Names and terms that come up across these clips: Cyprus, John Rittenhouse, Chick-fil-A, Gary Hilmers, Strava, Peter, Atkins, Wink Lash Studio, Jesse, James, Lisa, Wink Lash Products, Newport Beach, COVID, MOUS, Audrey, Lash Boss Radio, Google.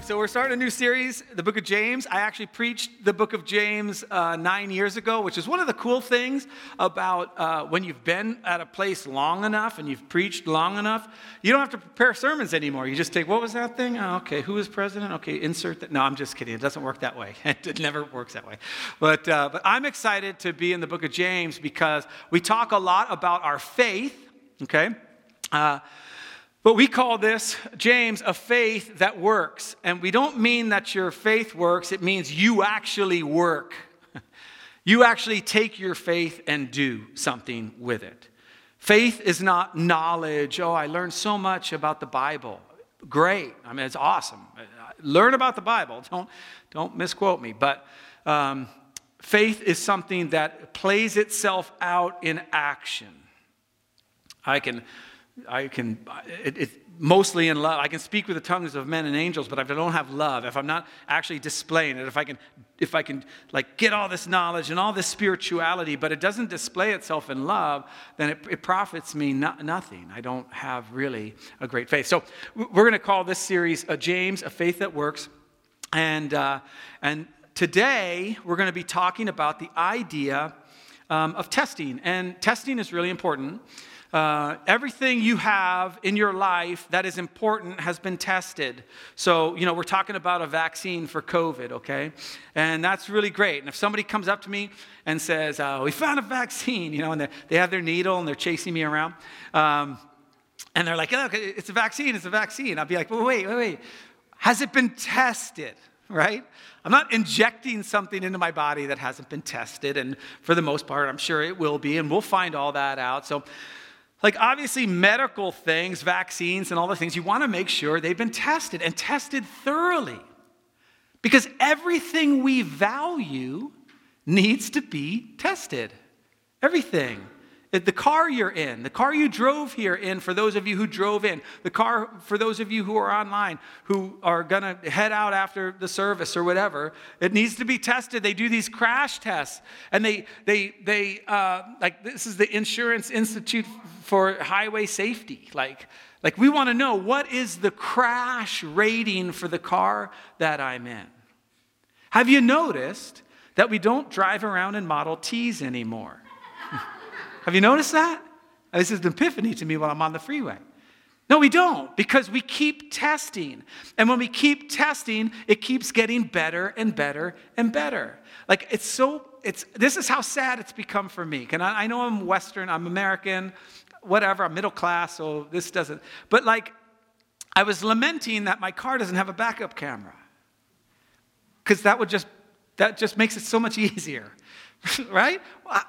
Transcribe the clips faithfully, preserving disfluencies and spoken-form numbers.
So we're starting a new series, the book of James. I actually preached the book of James uh, nine years ago, which is one of the cool things about uh, when you've been at a place long enough and you've preached long enough, you don't have to prepare sermons anymore. You just take, what was that thing? Oh, okay, who was president? Okay, insert that. No, I'm just kidding. It doesn't work that way. It never works that way. But, uh, but I'm excited to be in the book of James because we talk a lot about our faith, okay? Uh But we call this, James, a faith that works. And we don't mean that your faith works. It means you actually work. You actually take your faith and do something with it. Faith is not knowledge. Oh, I learned so much about the Bible. Great. I mean, it's awesome. Learn about the Bible. Don't, don't misquote me. But um, faith is something that plays itself out in action. I can... I can, it, it, mostly in love. I can speak with the tongues of men and angels, but if I don't have love, if I'm not actually displaying it, if I can, if I can like get all this knowledge and all this spirituality, but it doesn't display itself in love, then it, it profits me not, nothing. I don't have really a great faith. So we're going to call this series uh, James, A Faith That Works. And, uh, and today we're going to be talking about the idea um, of testing. And testing is really important. Uh, everything you have in your life that is important has been tested. So, you know, we're talking about a vaccine for COVID, okay? And that's really great. And if somebody comes up to me and says, oh, we found a vaccine, you know, and they have their needle and they're chasing me around. Um, and they're like, oh, it's a vaccine, it's a vaccine. I'll be like, well, wait, wait, wait. Has it been tested? Right? I'm not injecting something into my body that hasn't been tested. And for the most part, I'm sure it will be. And we'll find all that out. So, Like, obviously, medical things, vaccines, and all those things, you want to make sure they've been tested and tested thoroughly. Because everything we value needs to be tested. Everything. The car you're in, the car you drove here in, for those of you who drove in, the car for those of you who are online, who are going to head out after the service or whatever, it needs to be tested. They do these crash tests, and they, they, they uh, like, this is the Insurance Institute for Highway Safety. Like, like we want to know, what is the crash rating for the car that I'm in? Have you noticed that we don't drive around in Model Ts anymore? Have you noticed that? This is an epiphany to me while I'm on the freeway. No, we don't, because we keep testing. And when we keep testing, it keeps getting better and better and better. Like, it's so, it's, this is how sad it's become for me. Can I, I know I'm Western, I'm American, whatever, I'm middle class, so this doesn't, but like, I was lamenting that my car doesn't have a backup camera. Because that would just, that just makes it so much easier, right?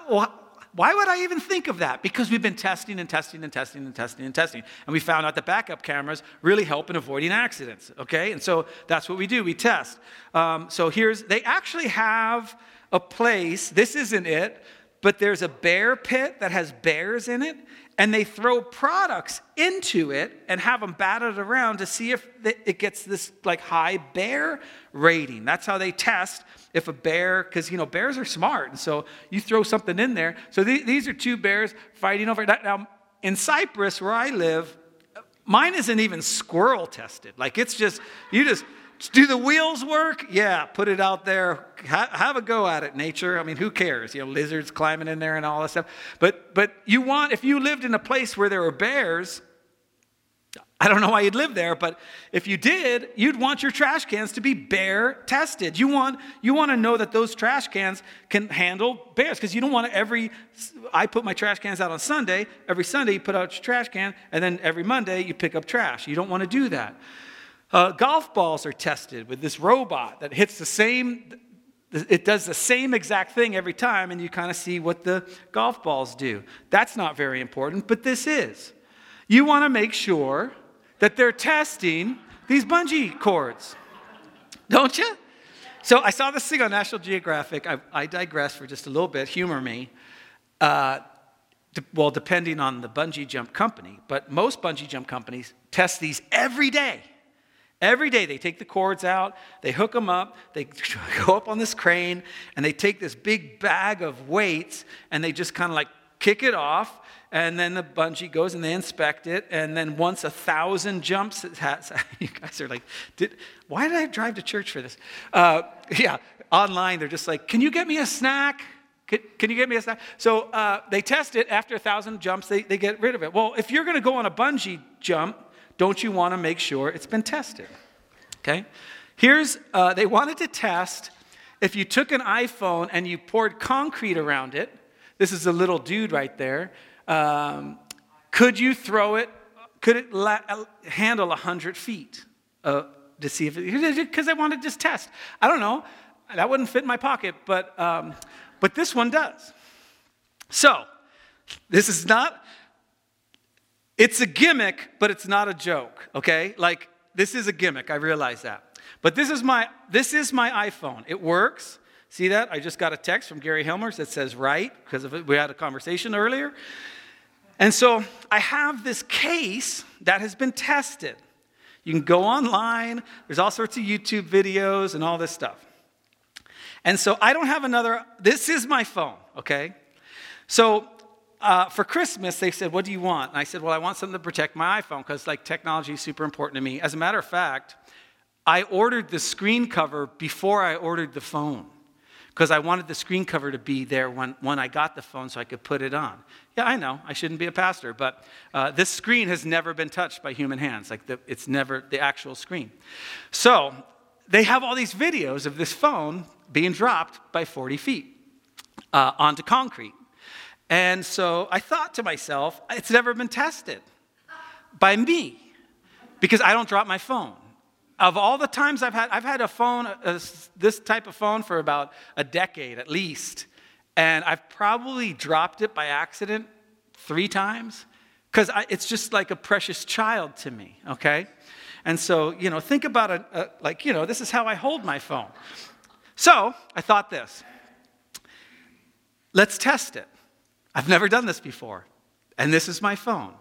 Well, why would I even think of that? Because we've been testing and testing and testing and testing and testing. And we found out that backup cameras really help in avoiding accidents, okay? And so that's what we do. We test. Um, so here's, they actually have a place. This isn't it, but there's a bear pit that has bears in it. And they throw products into it and have them batted around to see if it gets this like high bear rating. That's how they test if a bear, because you know bears are smart, and so you throw something in there. So th- these are two bears fighting over it. Now in Cyprus, where I live, mine isn't even squirrel tested. Like it's just you just do the wheels work? Yeah, put it out there. Ha- have a go at it, nature. I mean, who cares? You know, lizards climbing in there and all that stuff. But but you want, if you lived in a place where there were bears, I don't know why you'd live there, but if you did, you'd want your trash cans to be bear tested. You want you want to know that those trash cans can handle bears, because you don't want to every, I put my trash cans out on Sunday. Every Sunday you put out your trash can, and then every Monday you pick up trash. You don't want to do that. Uh, golf balls are tested with this robot that hits the same, it does the same exact thing every time, and you kind of see what the golf balls do. That's not very important, but this is. You want to make sure that they're testing these bungee cords, don't you? So I saw this thing on National Geographic. I, I digress for just a little bit. Humor me. Uh, de- well, depending on the bungee jump company, but most bungee jump companies test these every day. Every day they take the cords out, they hook them up, they go up on this crane, and they take this big bag of weights, and they just kind of like kick it off, and then the bungee goes, and they inspect it, and then once a thousand jumps, it has, you guys are like, did why did I drive to church for this? Uh, yeah, online, they're just like, can you get me a snack? Can, can you get me a snack? So uh, they test it. After a thousand jumps, they, they get rid of it. Well, if you're going to go on a bungee jump, don't you want to make sure it's been tested? Okay? Here's, uh, they wanted to test if you took an iPhone and you poured concrete around it. This is a little dude right there. Um, could you throw it? Could it la- handle one hundred feet uh, to see if it, because I wanted to just test. I don't know. That wouldn't fit in my pocket, but um, but this one does. So this is not, it's a gimmick, but it's not a joke, okay? Like, this is a gimmick. I realize that. But this is my this is my iPhone. It works. See that? I just got a text from Gary Hilmers that says right, because of it, we had a conversation earlier. And so I have this case that has been tested. You can go online. There's all sorts of YouTube videos and all this stuff. And so I don't have another. This is my phone, okay? So uh, for Christmas, they said, what do you want? And I said, well, I want something to protect my iPhone because, like, technology is super important to me. As a matter of fact, I ordered the screen cover before I ordered the phone because I wanted the screen cover to be there when, when I got the phone so I could put it on. Yeah, I know, I shouldn't be a pastor, but uh, this screen has never been touched by human hands. Like, the, it's never the actual screen. So they have all these videos of this phone being dropped by forty feet uh, onto concrete. And so I thought to myself, it's never been tested by me because I don't drop my phone. Of all the times I've had, I've had a phone, a, this type of phone for about a decade at least, and I've probably dropped it by accident three times because it's just like a precious child to me, okay? And so, you know, think about it, uh, like, you know, this is how I hold my phone. So I thought this, let's test it. I've never done this before, and this is my phone.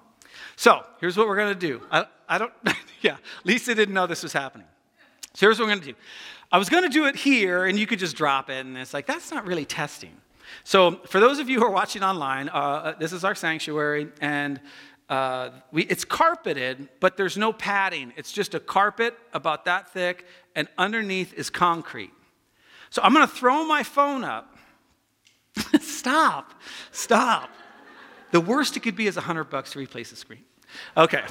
So here's what we're going to do. I, I don't, yeah, Lisa didn't know this was happening. So here's what we're going to do. I was going to do it here, and you could just drop it, and it's like, that's not really testing. So for those of you who are watching online, uh, this is our sanctuary, and uh, we it's carpeted, but there's no padding. It's just a carpet about that thick, and underneath is concrete. So I'm going to throw my phone up. Stop. Stop. The worst it could be is one hundred bucks to replace the screen. Okay.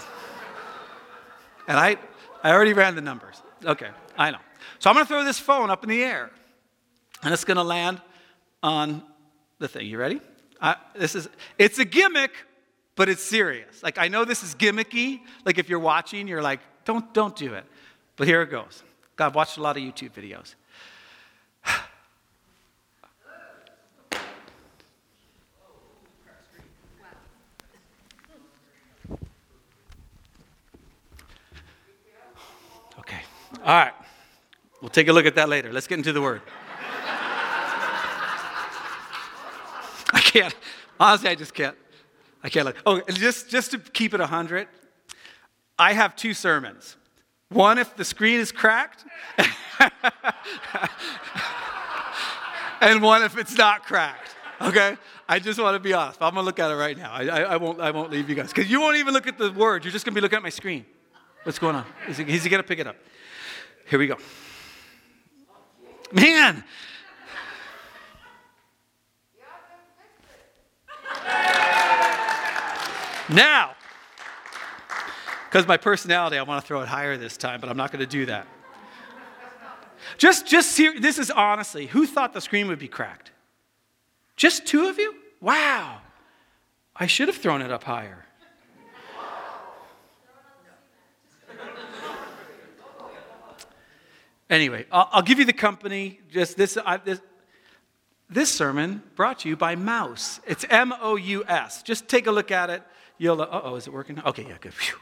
And I I already ran the numbers. Okay, I know. So I'm going to throw this phone up in the air. And it's going to land on the thing. You ready? I, this is it's a gimmick, but it's serious. Like, I know this is gimmicky. Like, if you're watching, you're like, don't don't do it. But here it goes. God, I've watched a lot of YouTube videos. All right, we'll take a look at that later. Let's get into the Word. I can't. Honestly, I just can't. I can't look. Oh, just, just to keep it one hundred, I have two sermons. One, if the screen is cracked, and one, if it's not cracked. Okay? I just want to be honest. I'm going to look at it right now. I, I, I, won't, I won't leave you guys. Because you won't even look at the Word. You're just going to be looking at my screen. What's going on? Is he, is he going to pick it up? Here we go. Man. Now, because my personality, I want to throw it higher this time, but I'm not going to do that. Just, just ser- this is honestly, who thought the screen would be cracked? Just two of you? Wow. I should have thrown it up higher. Anyway, I'll, I'll give you the company. Just this, I, this, this sermon brought to you by Mouse. It's M O U S. Just take a look at it. You'll. Uh oh, is it working? Okay, yeah, good. Phew.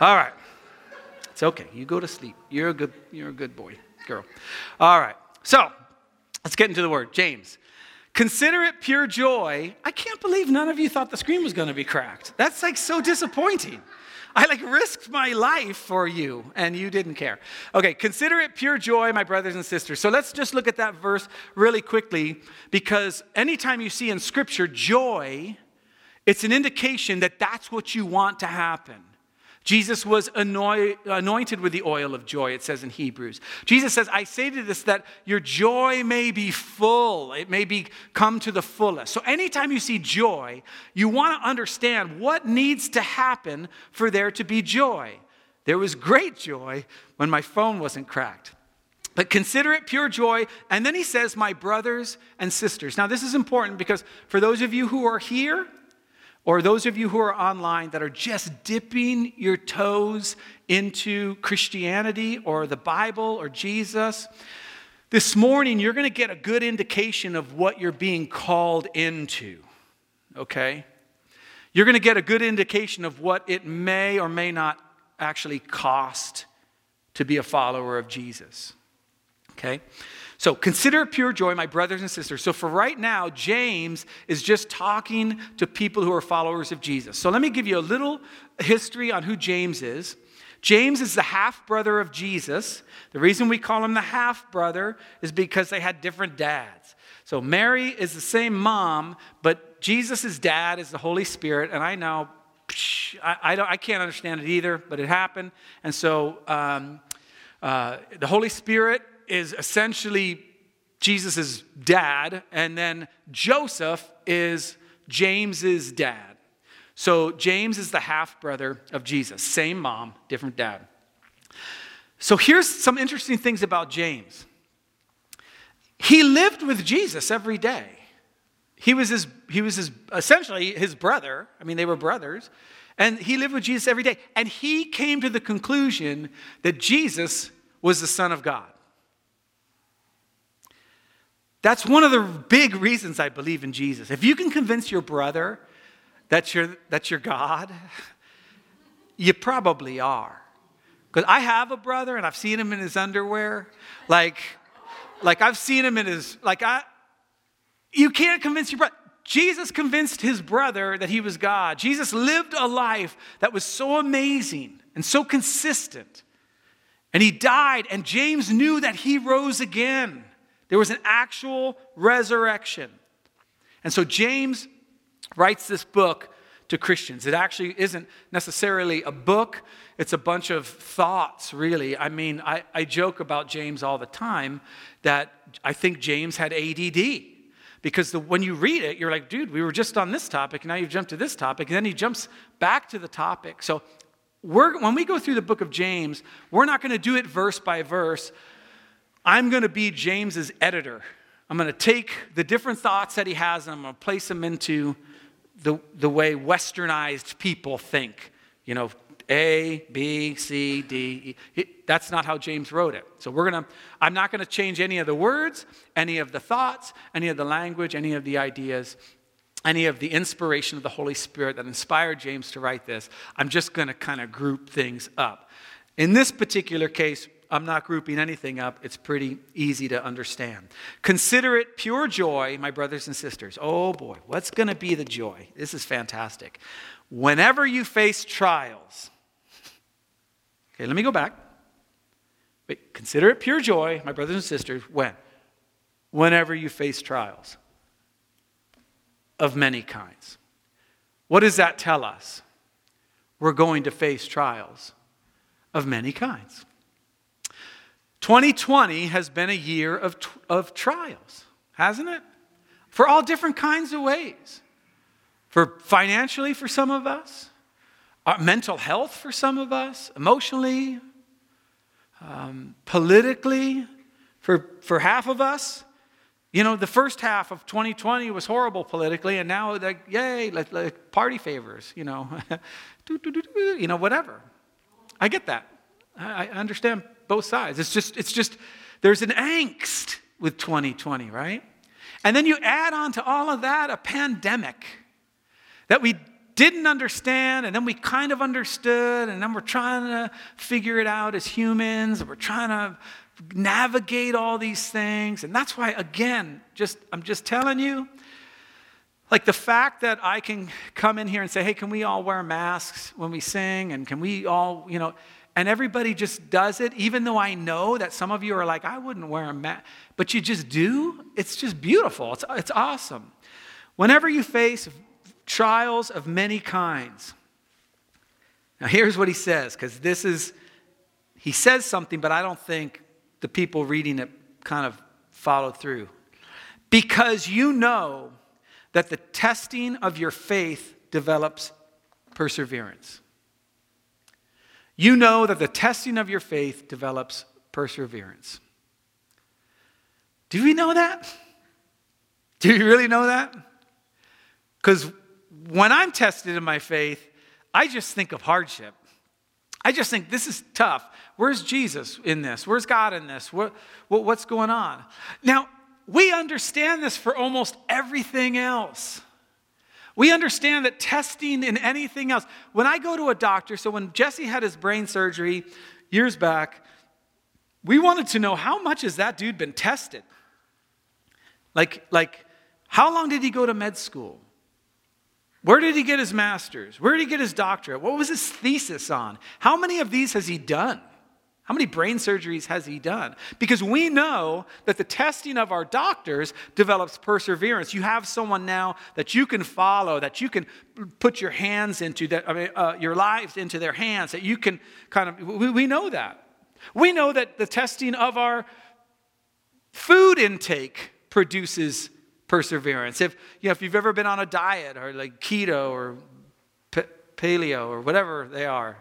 All right, it's okay. You go to sleep. You're a good. You're a good boy, girl. All right. So let's get into the Word. James, consider it pure joy. I can't believe none of you thought the screen was going to be cracked. That's like so disappointing. I, like, risked my life for you, and you didn't care. Okay, consider it pure joy, my brothers and sisters. So let's just look at that verse really quickly, because anytime you see in Scripture joy, It's an indication that that's what you want to happen. Jesus was annoy, anointed with the oil of joy, it says in Hebrews. Jesus says, I say to this that your joy may be full. It may be come to the fullest. So anytime you see joy, you want to understand what needs to happen for there to be joy. There was great joy when my phone wasn't cracked. But consider it pure joy. And then he says, my brothers and sisters. Now this is important because for those of you who are here, or those of you who are online that are just dipping your toes into Christianity or the Bible or Jesus, this morning you're going to get a good indication of what you're being called into, okay? You're going to get a good indication of what it may or may not actually cost to be a follower of Jesus, okay? So consider pure joy, my brothers and sisters. So for right now, James is just talking to people who are followers of Jesus. So let me give you a little history on who James is. James is the half-brother of Jesus. The reason we call him the half-brother is because they had different dads. So Mary is the same mom, but Jesus' dad is the Holy Spirit. And I know, psh, I, I, don't, I can't understand it either, but it happened. And so um, uh, the Holy Spirit is essentially Jesus' dad, and then Joseph is James's dad. So James is the half-brother of Jesus. Same mom, different dad. So here's some interesting things about James. He lived with Jesus every day. He was his, he was his, essentially his brother. I mean, they were brothers. And he lived with Jesus every day. And he came to the conclusion that Jesus was the Son of God. That's one of the big reasons I believe in Jesus. If you can convince your brother that you're, that you're God, you probably are. Because I have a brother and I've seen him in his underwear. Like, like I've seen him in his, like I, you can't convince your brother. Jesus convinced his brother that he was God. Jesus lived a life that was so amazing and so consistent. And he died, and James knew that he rose again. There was an actual resurrection. And so James writes this book to Christians. It actually isn't necessarily a book. It's a bunch of thoughts, really. I mean, I, I joke about James all the time that I think James had A D D. Because the, when you read it, you're like, dude, we were just on this topic, and now you've jumped to this topic. And then he jumps back to the topic. So we're, when we go through the book of James, we're not going to do it verse by verse. I'm going to be James's editor. I'm going to take the different thoughts that he has and I'm going to place them into the, the way westernized people think. You know, A, B, C, D, E. That's not how James wrote it. So we're going to, I'm not going to change any of the words, any of the thoughts, any of the language, any of the ideas, any of the inspiration of the Holy Spirit that inspired James to write this. I'm just going to kind of group things up. In this particular case, I'm not grouping anything up. It's pretty easy to understand. Consider it pure joy, my brothers and sisters. Oh boy, what's going to be the joy? This is fantastic. Whenever you face trials. Okay, let me go back. Wait, consider it pure joy, my brothers and sisters, when? Whenever you face trials of many kinds. What does that tell us? We're going to face trials of many kinds. twenty twenty has been a year of of trials, hasn't it? For all different kinds of ways. For financially for some of us, our mental health for some of us, emotionally, um, politically, for, for half of us. You know, the first half of twenty twenty was horrible politically, and now, like, yay, like, like party favors, you know, you know, whatever. I get that. I, I understand both sides. It's just, it's just, there's an angst with twenty twenty, right? And then you add on to all of that a pandemic that we didn't understand, and then we kind of understood, and then we're trying to figure it out as humans, and we're trying to navigate all these things. And that's why, again, just I'm just telling you, like the fact that I can come in here and say, hey, can we all wear masks when we sing? And can we all, you know... And everybody just does it, even though I know that some of you are like, I wouldn't wear a mask. But you just do. It's just beautiful. It's, it's awesome. Whenever you face trials of many kinds. Now here's what he says, because this is, he says something, but I don't think the people reading it kind of followed through. Because you know that the testing of your faith develops perseverance. You know that the testing of your faith develops perseverance. Do we know that? Do you really know that? Because when I'm tested in my faith, I just think of hardship. I just think this is tough. Where's Jesus in this? Where's God in this? What, what, what's going on? Now, we understand this for almost everything else. We understand that testing in anything else. When I go to a doctor, so when Jesse had his brain surgery years back, we wanted to know how much has that dude been tested? Like, like how long did he go to med school? Where did he get his master's? Where did he get his doctorate? What was his thesis on? How many of these has he done? How many brain surgeries has he done? Because we know that the testing of our doctors develops perseverance. You have someone now that you can follow, that you can put your hands into, that, I mean, uh, your lives into their hands, that you can kind of, we, we know that. We know that the testing of our food intake produces perseverance. If you know, if you've ever been on a diet or like keto or pe- paleo or whatever they are,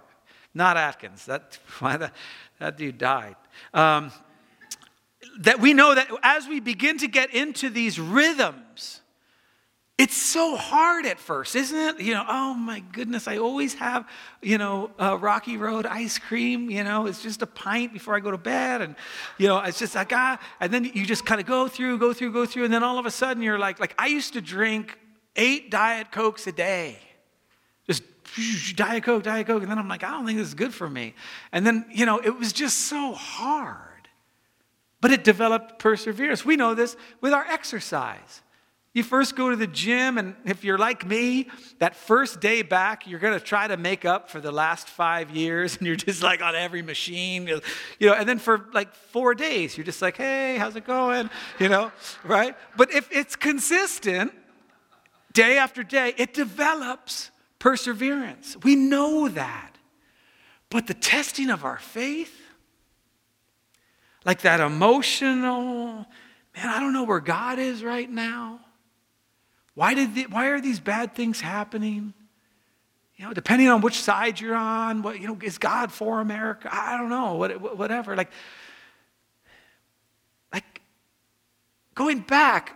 not Atkins. That that, that dude died. Um, that we know that as we begin to get into these rhythms, it's so hard at first, isn't it? You know, oh my goodness, I always have you know uh, Rocky Road ice cream. You know, it's just a pint before I go to bed, and you know, it's just like ah. And then you just kind of go through, go through, go through, and then all of a sudden you're like, like I used to drink eight Diet Cokes a day. Diet Coke, Diet Coke. And then I'm like, I don't think this is good for me. And then, you know, it was just so hard. But it developed perseverance. We know this with our exercise. You first go to the gym, and if you're like me, that first day back, you're going to try to make up for the last five years, and you're just like on every machine, you know, and then for like four days, you're just like, hey, how's it going? You know, right? But if it's consistent, day after day, it develops perseverance. We know that. But the testing of our faith, like that emotional, man, I don't know where God is right now. Why did the, why are these bad things happening? You know, depending on which side you're on, what, you know, is God for America? I don't know, what, whatever. Like, like going back,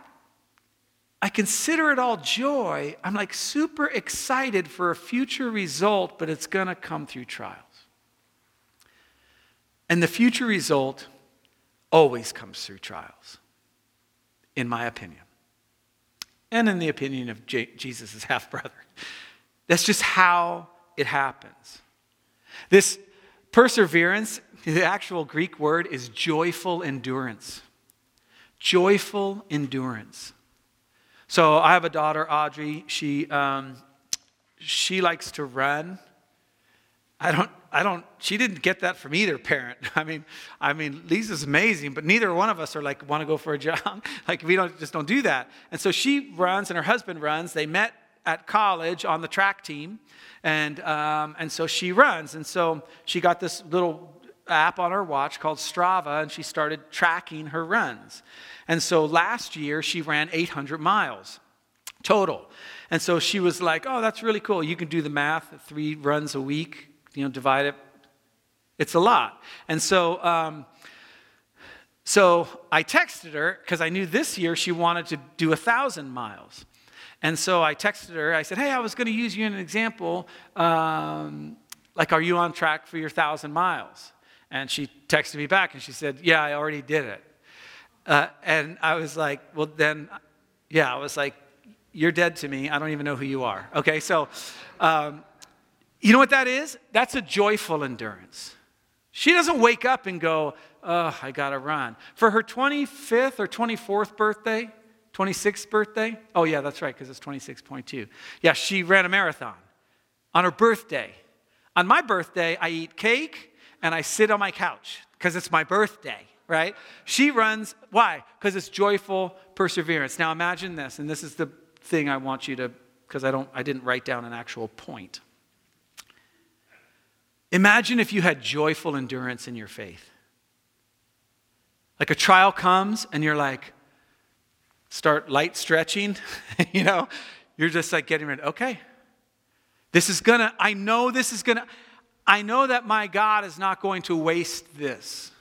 I consider it all joy. I'm like super excited for a future result, but it's going to come through trials. And the future result always comes through trials, in my opinion. And in the opinion of J- Jesus' half-brother. That's just how it happens. This perseverance, the actual Greek word is joyful endurance. Joyful endurance. So I have a daughter, Audrey. She um, she likes to run. I don't. I don't. She didn't get that from either parent. I mean, I mean, Lisa's amazing, but neither one of us are like want to go for a jog. Like we don't just don't do that. And so she runs, and her husband runs. They met at college on the track team, and um, and so she runs. And so she got this little app on her watch called Strava, and she started tracking her runs. And so last year, she ran eight hundred miles total. And so she was like, oh, that's really cool. You can do the math, three runs a week, you know, divide it. It's a lot. And so um, so I texted her, because I knew this year she wanted to do one thousand miles. And so I texted her. I said, hey, I was going to use you in an example. Um, like, are you on track for your one thousand miles? And she texted me back, and she said, yeah, I already did it. Uh, and I was like, well, then, yeah, I was like, you're dead to me. I don't even know who you are. Okay, so um, you know what that is? That's a joyful endurance. She doesn't wake up and go, oh, I got to run. For her twenty-fifth or twenty-fourth birthday, twenty-sixth birthday, oh, yeah, that's right, because it's twenty-six point two. Yeah, she ran a marathon on her birthday. On my birthday, I eat cake, and I sit on my couch because it's my birthday, right? She runs. Why? Because it's joyful perseverance. Now imagine this, and this is the thing I want you to because I don't I didn't write down an actual point. Imagine if you had joyful endurance in your faith. Like a trial comes and you're like, start light stretching, you know, you're just like getting ready. Okay, this is gonna, I know this is gonna, I know that my God is not going to waste this.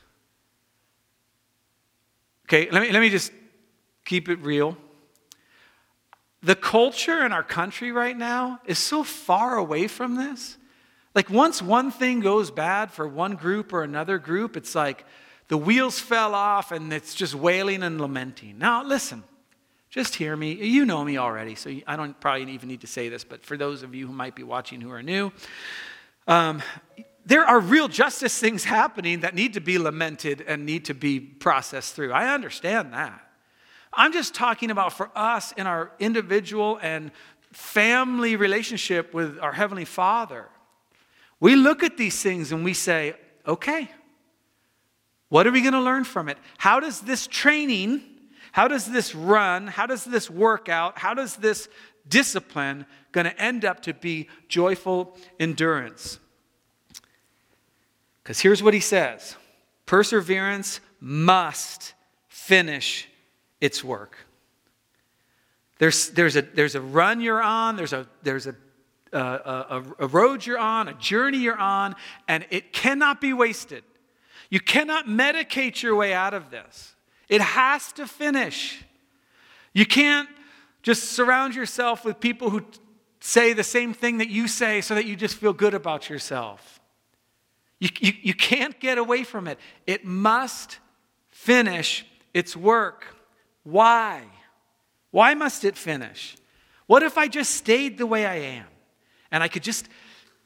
Okay, let me, let me just keep it real. The culture in our country right now is so far away from this. Like once one thing goes bad for one group or another group, it's like the wheels fell off and it's just wailing and lamenting. Now listen, just hear me. You know me already, so I don't probably even need to say this, but for those of you who might be watching who are new, um, there are real justice things happening that need to be lamented and need to be processed through. I understand that. I'm just talking about for us in our individual and family relationship with our Heavenly Father. We look at these things and we say, okay, what are we going to learn from it? How does this training, how does this run, how does this workout, how does this discipline going to end up to be joyful endurance? Because here's what he says. Perseverance must finish its work. There's, there's, a, there's a run you're on, there's a there's a Uh, a, a road you're on, a journey you're on, and it cannot be wasted. You cannot medicate your way out of this. It has to finish. You can't just surround yourself with people who t- say the same thing that you say so that you just feel good about yourself. You, you, you can't get away from it. It must finish its work. Why? Why must it finish? What if I just stayed the way I am? And I could just,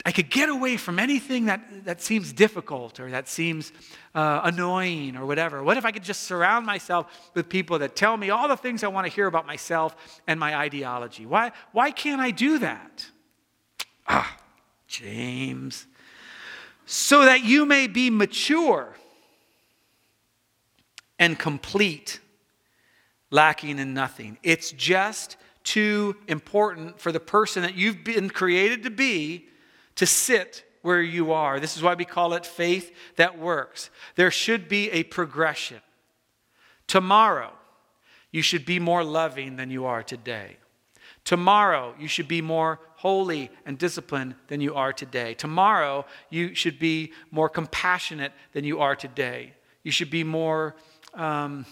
I could get away from anything that, that seems difficult or that seems uh, annoying or whatever. What if I could just surround myself with people that tell me all the things I want to hear about myself and my ideology? Why, why can't I do that? Ah, James. So that you may be mature and complete, lacking in nothing. It's just too important for the person that you've been created to be to sit where you are. This is why we call it faith that works. There should be a progression. Tomorrow, you should be more loving than you are today. Tomorrow, you should be more holy and disciplined than you are today. Tomorrow, you should be more compassionate than you are today. You should be more, um,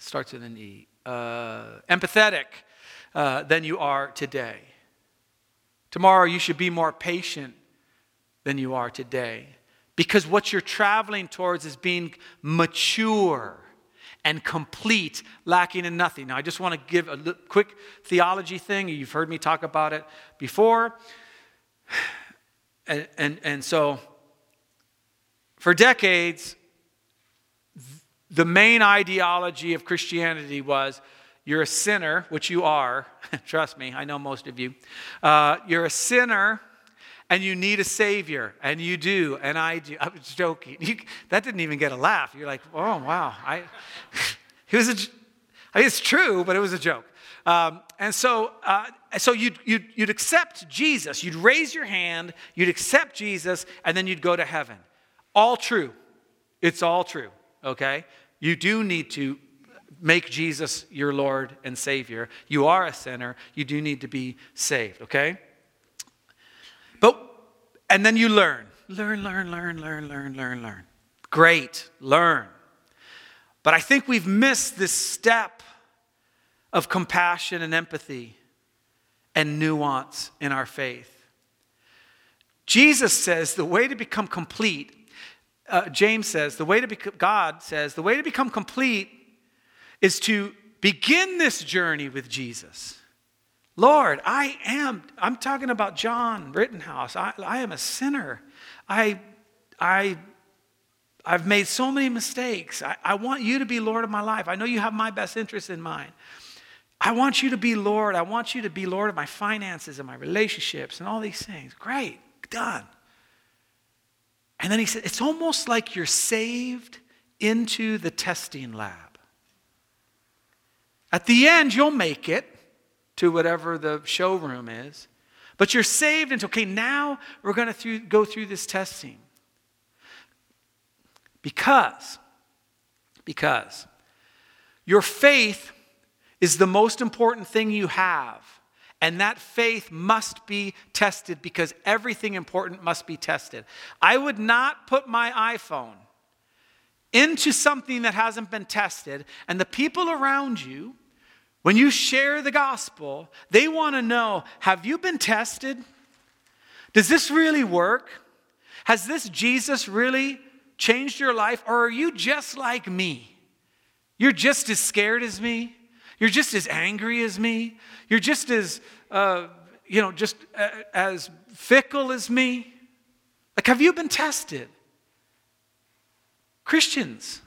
starts with an E, uh, empathetic Uh, than you are today. Tomorrow you should be more patient than you are today, because what you're traveling towards is being mature and complete, lacking in nothing. Now I just want to give a l- quick theology thing. You've heard me talk about it before. And, and, and so for decades, th- the main ideology of Christianity was, you're a sinner, which you are. Trust me, I know most of you. Uh, you're a sinner, and you need a savior, and you do, and I do. I was joking. You, that didn't even get a laugh. You're like, oh wow, I. It was a. I mean, it's true, but it was a joke. Um, and so, uh, so you'd, you'd you'd accept Jesus. You'd raise your hand. You'd accept Jesus, and then you'd go to heaven. All true. It's all true. Okay, you do need to make Jesus your Lord and Savior. You are a sinner. You do need to be saved, okay? But, and then you learn. Learn, learn, learn, learn, learn, learn, learn. Great, learn. But I think we've missed this step of compassion and empathy and nuance in our faith. Jesus says the way to become complete, uh, James says, the way to become, God says, the way to become complete is to begin this journey with Jesus. Lord, I am, I'm talking about John Rittenhouse. I, I am a sinner. I, I, I've made so many mistakes. I, I want you to be Lord of my life. I know you have my best interests in mind. I want you to be Lord. I want you to be Lord of my finances and my relationships and all these things. Great, done. And then he said, it's almost like you're saved into the testing lab. At the end, you'll make it to whatever the showroom is. But you're saved until, okay, now we're going to go through this testing. Because, because your faith is the most important thing you have. And that faith must be tested because everything important must be tested. I would not put my iPhone into something that hasn't been tested. And the people around you, when you share the gospel, they want to know, have you been tested? Does this really work? Has this Jesus really changed your life? Or are you just like me? You're just as scared as me. You're just as angry as me. You're just as, uh, you know, just uh, as fickle as me. Like, have you been tested? Christians,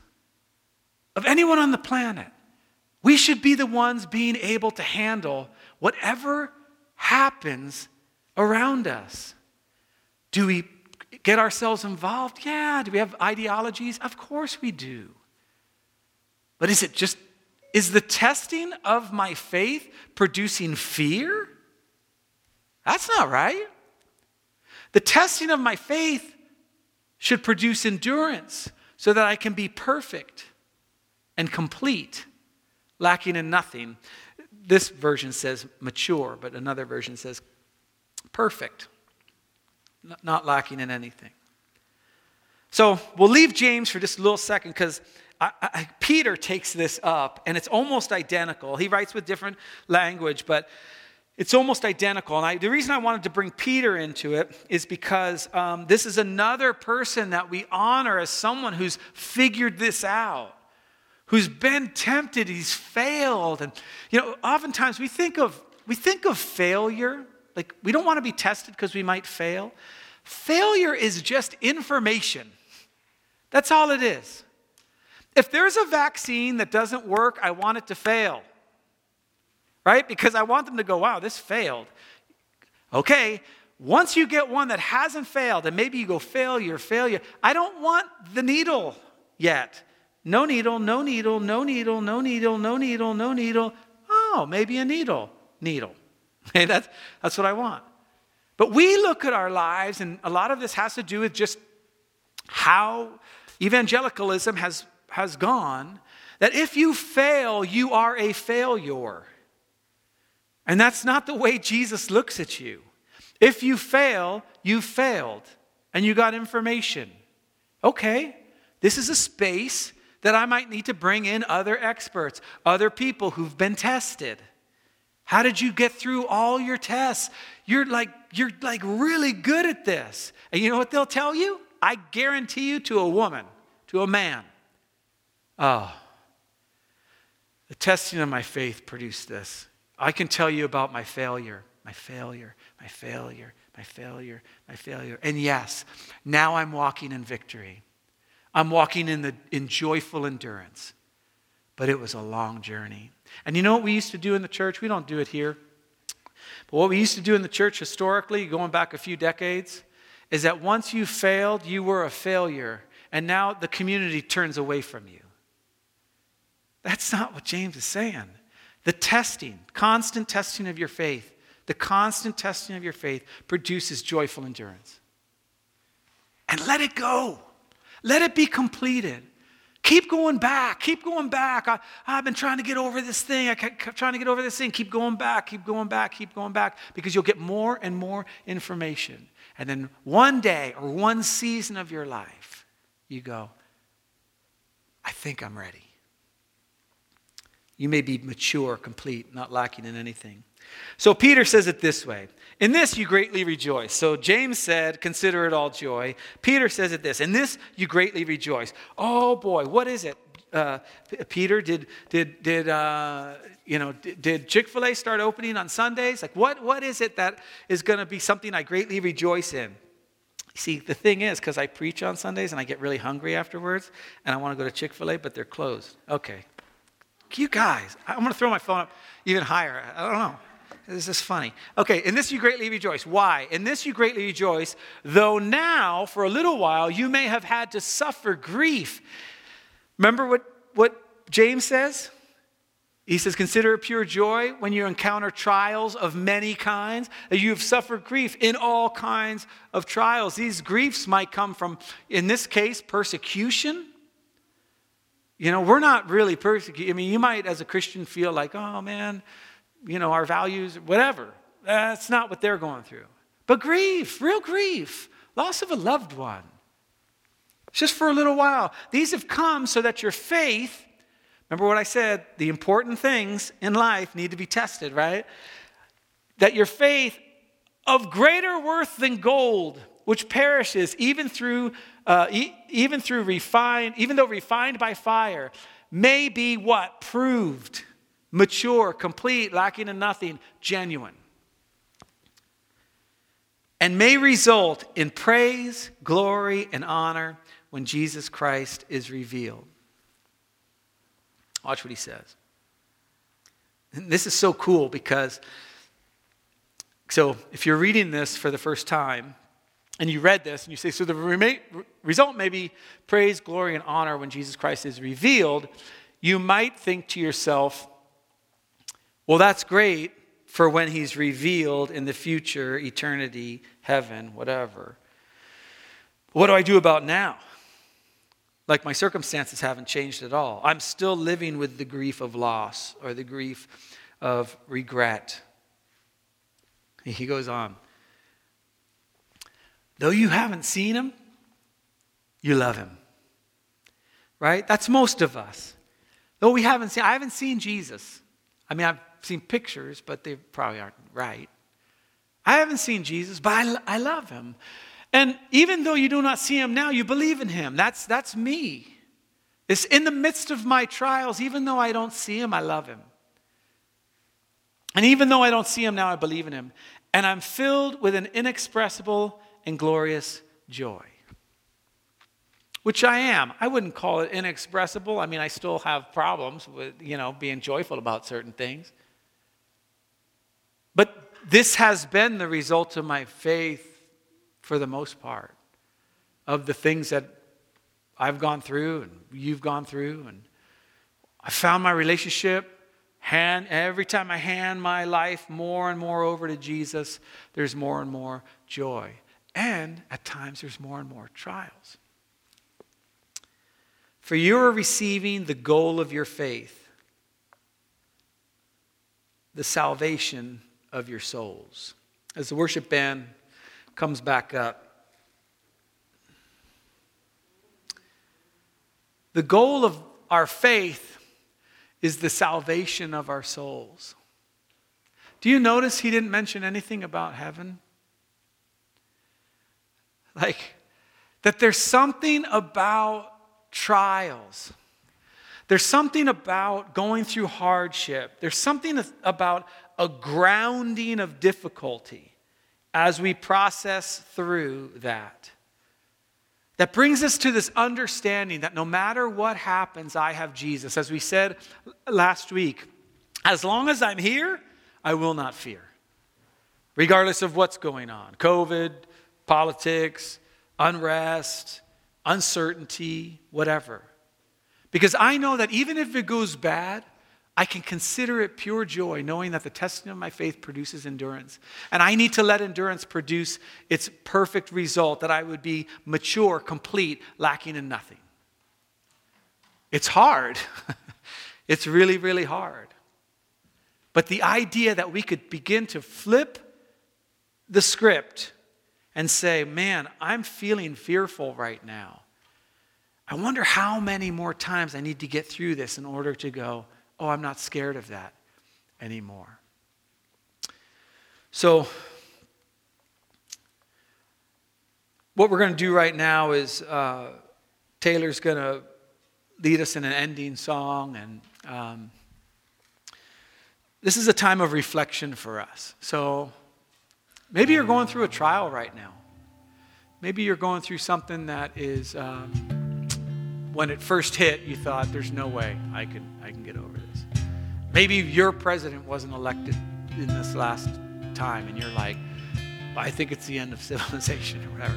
of anyone on the planet, we should be the ones being able to handle whatever happens around us. Do we get ourselves involved? Yeah. Do we have ideologies? Of course we do. But is it just Is the testing of my faith producing fear? That's not right. The testing of my faith should produce endurance so that I can be perfect and complete, lacking in nothing. This version says mature, but another version says perfect, not lacking in anything. So we'll leave James for just a little second because I, I, Peter takes this up, and it's almost identical. He writes with different language, but it's almost identical. And I, the reason I wanted to bring Peter into it is because um, this is another person that we honor as someone who's figured this out, who's been tempted, he's failed. And, you know, oftentimes we think of, we think of failure, like we don't want to be tested because we might fail. Failure is just information. That's all it is. If there's a vaccine that doesn't work, I want it to fail, right? Because I want them to go, wow, this failed. Okay, once you get one that hasn't failed, and maybe you go failure, failure, I don't want the needle yet. No needle, no needle, no needle, no needle, no needle, no needle. Oh, maybe a needle, needle. Okay, that's, that's what I want. But we look at our lives, and a lot of this has to do with just how evangelicalism has has gone, that if you fail, you are a failure. And that's not the way Jesus looks at you. If you fail, you failed, and you got information. Okay, this is a space that I might need to bring in other experts, other people who've been tested. How did you get through all your tests? You're like, you're like really good at this. And you know what they'll tell you? I guarantee you, to a woman, to a man, oh, the testing of my faith produced this. I can tell you about my failure, my failure, my failure, my failure, my failure. And yes, now I'm walking in victory. I'm walking in the in joyful endurance. But it was a long journey. And you know what we used to do in the church? We don't do it here. But what we used to do in the church historically, going back a few decades, is that once you failed, you were a failure. And now the community turns away from you. That's not what James is saying. The testing, constant testing of your faith, the constant testing of your faith produces joyful endurance. And let it go. Let it be completed. Keep going back. Keep going back. I, I've been trying to get over this thing. I kept trying to get over this thing. Keep going back. Keep going back. Keep going back. Because you'll get more and more information. And then one day or one season of your life, you go, I think I'm ready. You may be mature, complete, not lacking in anything. So Peter says it this way. In this you greatly rejoice. So James said, consider it all joy. Peter says it this. In this you greatly rejoice. Oh boy, what is it? Uh, Peter, did did did uh, you know? Did, did Chick-fil-A start opening on Sundays? Like what? What is it that is going to be something I greatly rejoice in? See, the thing is, because I preach on Sundays and I get really hungry afterwards, and I want to go to Chick-fil-A, but they're closed. Okay. You guys, I'm going to throw my phone up even higher. I don't know. This is funny. Okay, in this you greatly rejoice. Why? In this you greatly rejoice, though now, for a little while, you may have had to suffer grief. Remember what, what James says? He says, consider it pure joy when you encounter trials of many kinds, that you have suffered grief in all kinds of trials. These griefs might come from, in this case, persecution. You know, we're not really persecuted. I mean, you might as a Christian feel like, oh man, you know, our values, whatever. That's not what they're going through. But grief, real grief, loss of a loved one. It's just for a little while. These have come so that your faith, remember what I said, the important things in life need to be tested, right? That your faith of greater worth than gold, which perishes even through uh, e- even through refined, even though refined by fire, may be what? Proved, mature, complete, lacking in nothing, genuine. And may result in praise, glory, and honor when Jesus Christ is revealed. Watch what he says. And this is so cool because, so if you're reading this for the first time, and you read this, and you say, so the re- result may be praise, glory, and honor when Jesus Christ is revealed, you might think to yourself, well, that's great for when he's revealed in the future, eternity, heaven, whatever. What do I do about now? Like my circumstances haven't changed at all. I'm still living with the grief of loss or the grief of regret. He goes on. Though you haven't seen him, you love him. Right? That's most of us. Though we haven't seen, I haven't seen Jesus. I mean, I've seen pictures, but they probably aren't right. I haven't seen Jesus, but I, I love him. And even though you do not see him now, you believe in him. That's, that's me. It's in the midst of my trials, even though I don't see him, I love him. And even though I don't see him now, I believe in him. And I'm filled with an inexpressible and glorious joy, which I am. I wouldn't call it inexpressible. I mean, I still have problems with, you know, being joyful about certain things. But this has been the result of my faith for the most part, of the things that I've gone through and you've gone through. And I found my relationship. Hand, every time I hand my life more and more over to Jesus, there's more and more joy. And at times, there's more and more trials. For you are receiving the goal of your faith, the salvation of your souls. As the worship band comes back up, the goal of our faith is the salvation of our souls. Do you notice he didn't mention anything about heaven? Like, that there's something about trials. There's something about going through hardship. There's something about a grounding of difficulty as we process through that. That brings us to this understanding that no matter what happens, I have Jesus. As we said last week, as long as I'm here, I will not fear. Regardless of what's going on, COVID, politics, unrest, uncertainty, whatever. Because I know that even if it goes bad, I can consider it pure joy, knowing that the testing of my faith produces endurance. And I need to let endurance produce its perfect result, that I would be mature, complete, lacking in nothing. It's hard. It's really, really hard. But the idea that we could begin to flip the script and say, man, I'm feeling fearful right now. I wonder how many more times I need to get through this in order to go, oh, I'm not scared of that anymore. So what we're going to do right now is uh, Taylor's going to lead us in an ending song. And um, this is a time of reflection for us. So maybe you're going through a trial right now. Maybe you're going through something that is, um, when it first hit, you thought, there's no way I can, I can get over this. Maybe your president wasn't elected in this last time, and you're like, I think it's the end of civilization or whatever,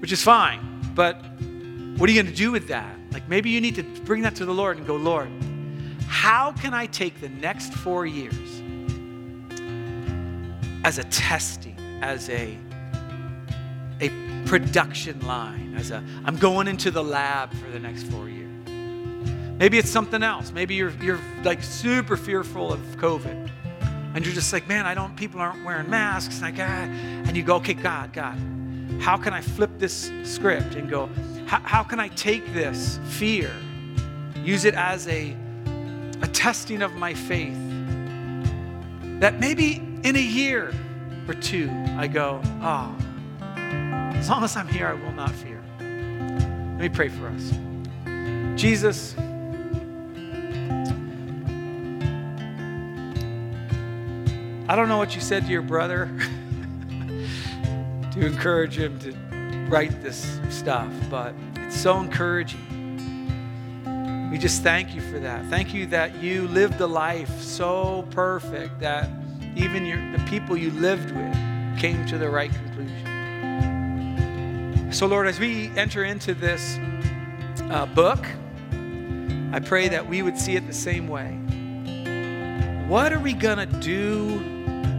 which is fine. But what are you going to do with that? Like, maybe you need to bring that to the Lord and go, Lord, How can I take the next four years as a testing, as a, a production line, as a, I'm going into the lab for the next four years. Maybe it's something else. Maybe you're, you're like super fearful of COVID. And you're just like, man, I don't, people aren't wearing masks. And, I got, and you go, okay, God, God, how can I flip this script and go, how, how can I take this fear, use it as a, a testing of my faith, that maybe in a year or two, I go, oh, as long as I'm here, I will not fear. Let me pray for us. Jesus, I don't know what you said to your brother to encourage him to write this stuff, but it's so encouraging. We just thank you for that. Thank you that you lived a life so perfect that even your, the people you lived with came to the right conclusion. So Lord, as we enter into this uh, book, I pray that we would see it the same way. What are we going to do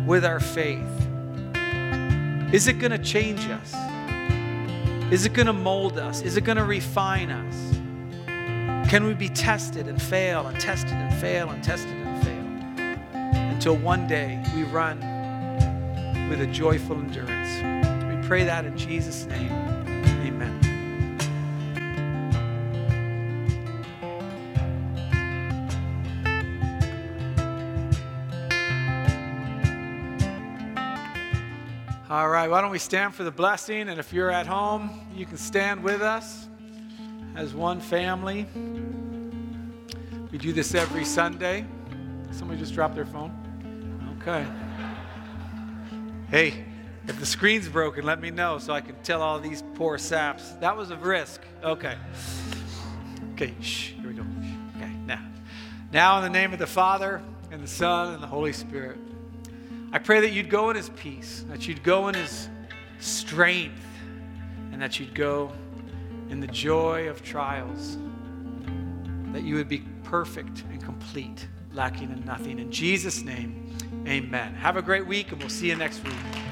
with our faith? Is it going to change us? Is it going to mold us? Is it going to refine us? Can we be tested and fail and tested and fail and tested and fail until one day we run with a joyful endurance? We pray that in Jesus' name. Amen. All right, why don't we stand for the blessing? And if you're at home, you can stand with us as one family. We do this every Sunday. Somebody just dropped their phone. Okay. Hey, if the screen's broken, let me know so I can tell all these poor saps. That was a risk. Okay. Okay, shh, here we go. Okay, now. Now in the name of the Father, and the Son, and the Holy Spirit. I pray that you'd go in his peace, that you'd go in his strength, and that you'd go in the joy of trials, that you would be perfect and complete, lacking in nothing. In Jesus' name, amen. Have a great week, and we'll see you next week.